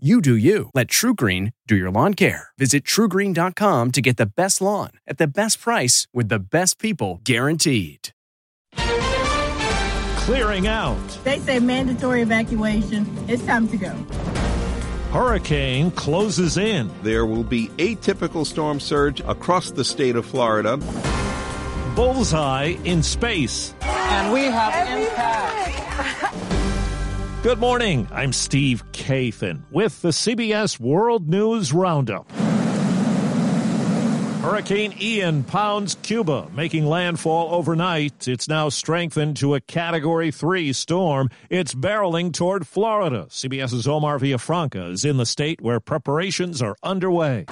You do you. Let TruGreen do your lawn care. Visit TruGreen.com to get the best lawn at the best price with the best people guaranteed. Clearing out. They say mandatory evacuation. It's time to go. Hurricane closes in. There will be atypical storm surge across the state of Florida. Bullseye in space. And we have impact. Good morning, I'm Steve Kathan with the CBS World News Roundup. Hurricane Ian pounds Cuba, making landfall overnight. It's now strengthened to a Category 3 storm. It's barreling toward Florida. CBS's Omar Villafranca is in the state where preparations are underway.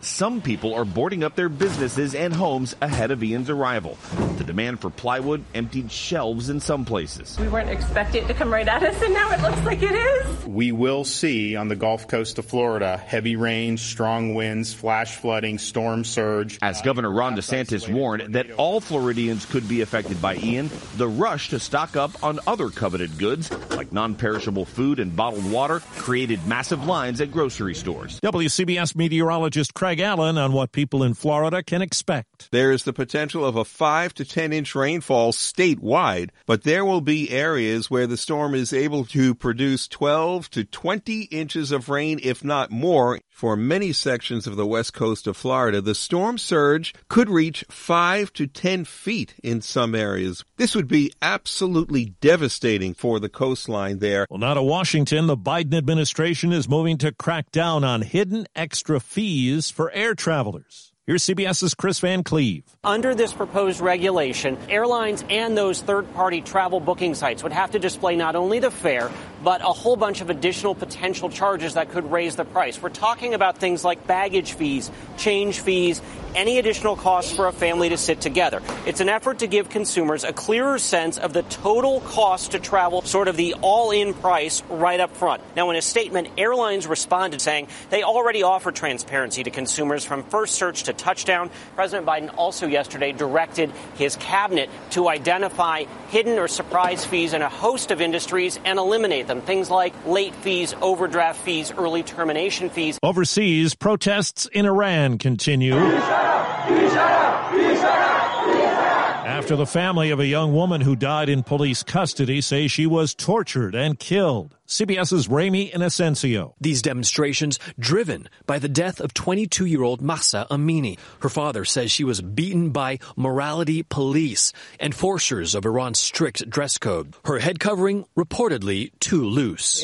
Some people are boarding up their businesses and homes ahead of Ian's arrival. The demand for plywood emptied shelves in some places. We weren't expecting it to come right at us, and now it looks like it is. We will see on the Gulf Coast of Florida heavy rain, strong winds, flash flooding, storm surge. As Governor Ron DeSantis warned that all Floridians could be affected by Ian, the rush to stock up on other coveted goods like non-perishable food and bottled water created massive lines at grocery stores. WCBS meteorologist Craig Allen on what people in Florida can expect. There is the potential of a 5 to 10-inch rainfall statewide, but there will be areas where the storm is able to produce 12 to 20 inches of rain, if not more. For many sections of the west coast of Florida, the storm surge could reach 5 to 10 feet in some areas. This would be absolutely devastating for the coastline there. Well, now to Washington, the Biden administration is moving to crack down on hidden extra fees for air travelers. Here's CBS's Chris Van Cleve. Under this proposed regulation, airlines and those third-party travel booking sites would have to display not only the fare, but a whole bunch of additional potential charges that could raise the price. We're talking about things like baggage fees, change fees, any additional costs for a family to sit together. It's an effort to give consumers a clearer sense of the total cost to travel, sort of the all-in price right up front. Now, in a statement, airlines responded saying they already offer transparency to consumers from first search to touchdown. President Biden also yesterday directed his cabinet to identify hidden or surprise fees in a host of industries and eliminate them. Things like late fees, overdraft fees, early termination fees. Overseas, protests in Iran continue. After the family of a young woman who died in police custody say she was tortured and killed. CBS's Ramy Inocencio. These demonstrations driven by the death of 22-year-old Mahsa Amini. Her father says she was beaten by morality police, enforcers of Iran's strict dress code. Her head covering reportedly too loose.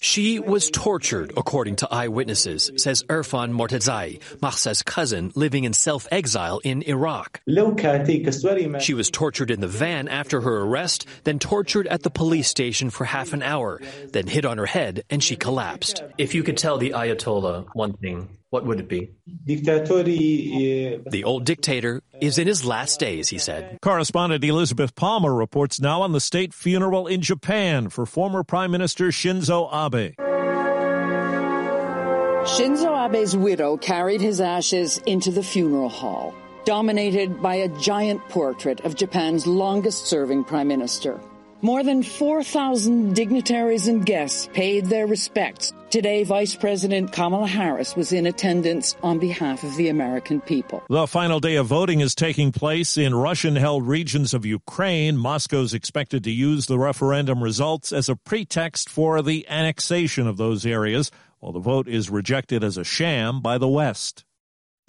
She was tortured, according to eyewitnesses, says Erfan Mortazai, Mahsa's cousin living in self-exile in Iraq. She was tortured in the van after her arrest, then tortured at the police station for half an hour, then hit on her head and she collapsed. If you could tell the Ayatollah one thing, what would it be? The old dictator is in his last days, he said. Correspondent Elizabeth Palmer reports now on the state funeral in Japan for former Prime Minister Shinzo Abe. Shinzo Abe's widow carried his ashes into the funeral hall, dominated by a giant portrait of Japan's longest-serving prime minister. More than 4,000 dignitaries and guests paid their respects. Today, Vice President Kamala Harris was in attendance on behalf of the American people. The final day of voting is taking place in Russian-held regions of Ukraine. Moscow's expected to use the referendum results as a pretext for the annexation of those areas, while the vote is rejected as a sham by the West.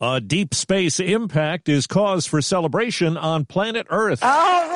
A deep space impact is cause for celebration on planet Earth. All right.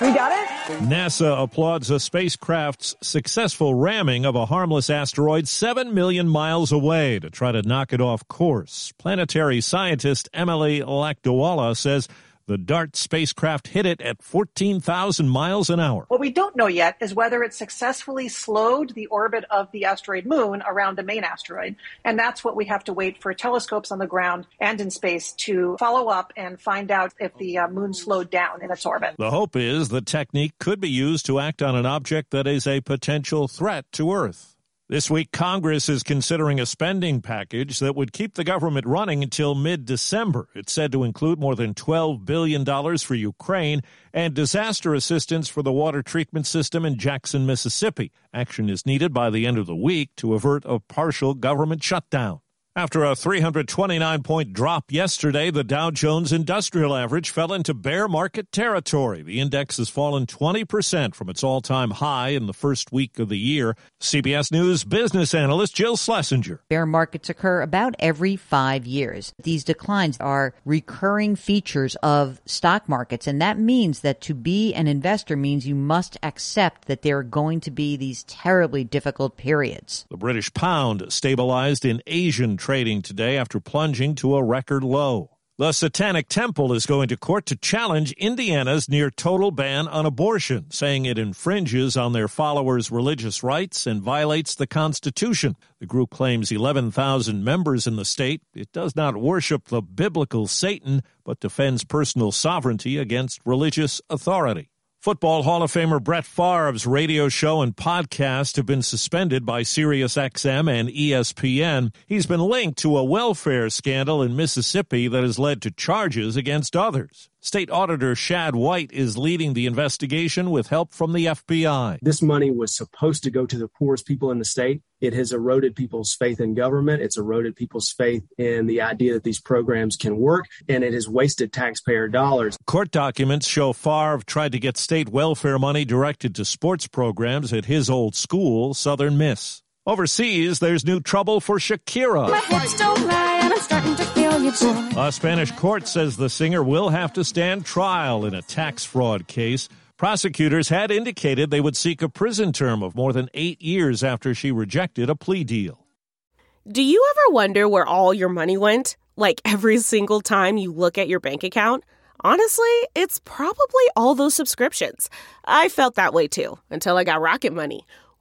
We got it? NASA applauds a spacecraft's successful ramming of a harmless asteroid 7 million miles away to try to knock it off course. Planetary scientist Emily Lakdawalla says the DART spacecraft hit it at 14,000 miles an hour. What we don't know yet is whether it successfully slowed the orbit of the asteroid moon around the main asteroid. And that's what we have to wait for telescopes on the ground and in space to follow up and find out if the moon slowed down in its orbit. The hope is the technique could be used to act on an object that is a potential threat to Earth. This week, Congress is considering a spending package that would keep the government running until mid-December. It's said to include more than $12 billion for Ukraine and disaster assistance for the water treatment system in Jackson, Mississippi. Action is needed by the end of the week to avert a partial government shutdown. After a 329-point drop yesterday, the Dow Jones Industrial Average fell into bear market territory. The index has fallen 20% from its all-time high in the first week of the year. CBS News business analyst Jill Schlesinger. Bear markets occur about every 5 years. These declines are recurring features of stock markets, and that means that to be an investor means you must accept that there are going to be these terribly difficult periods. The British pound stabilized in Asian trading today after plunging to a record low. The Satanic Temple is going to court to challenge Indiana's near-total ban on abortion, saying it infringes on their followers' religious rights and violates the Constitution. The group claims 11,000 members in the state. It does not worship the biblical Satan, but defends personal sovereignty against religious authority. Football Hall of Famer Brett Favre's radio show and podcast have been suspended by SiriusXM and ESPN. He's been linked to a welfare scandal in Mississippi that has led to charges against others. State Auditor Shad White is leading the investigation with help from the FBI. This money was supposed to go to the poorest people in the state. It has eroded people's faith in government. It's eroded people's faith in the idea that these programs can work, and it has wasted taxpayer dollars. Court documents show Favre tried to get state welfare money directed to sports programs at his old school, Southern Miss. Overseas, there's new trouble for Shakira. My hips don't lie, and I'm starting to feel your joy. A Spanish court says the singer will have to stand trial in a tax fraud case. Prosecutors had indicated they would seek a prison term of more than 8 years after she rejected a plea deal. Do you ever wonder where all your money went? Like every single time you look at your bank account? Honestly, it's probably all those subscriptions. I felt that way too, until I got Rocket Money.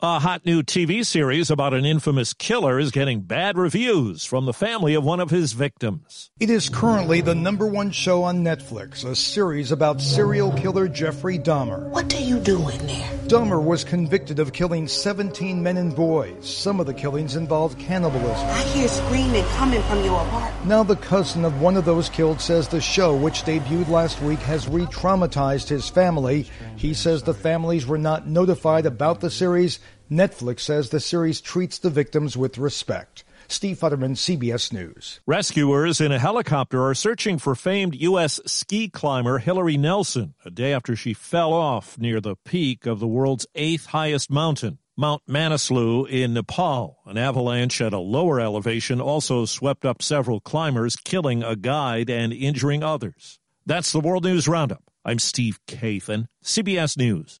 A hot new TV series about an infamous killer is getting bad reviews from the family of one of his victims. It is currently the #1 show on Netflix, a series about serial killer Jeffrey Dahmer. What are you doing there? Dahmer was convicted of killing 17 men and boys. Some of the killings involved cannibalism. I hear screaming coming from your apartment. Now the cousin of one of those killed says the show, which debuted last week, has re-traumatized his family. He says the families were not notified about the series. Netflix says the series treats the victims with respect. Steve Futterman, CBS News. Rescuers in a helicopter are searching for famed U.S. ski climber Hillary Nelson a day after she fell off near the peak of the world's 8th highest mountain, Mount Manaslu in Nepal. An avalanche at a lower elevation also swept up several climbers, killing a guide and injuring others. That's the World News Roundup. I'm Steve Kathan, CBS News.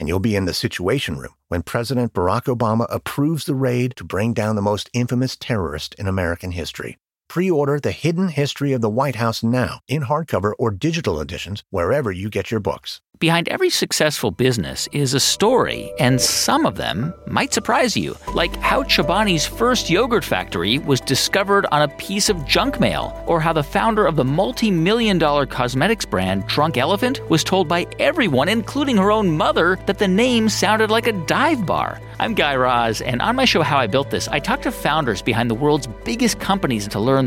And you'll be in the Situation Room when President Barack Obama approves the raid to bring down the most infamous terrorist in American history. Pre-order The Hidden History of the White House now in hardcover or digital editions wherever you get your books. Behind every successful business is a story, and some of them might surprise you, like how Chobani's first yogurt factory was discovered on a piece of junk mail, or how the founder of the multi-million-dollar cosmetics brand Drunk Elephant was told by everyone, including her own mother, that the name sounded like a dive bar. I'm Guy Raz, and on my show How I Built This, I talk to founders behind the world's biggest companies to learn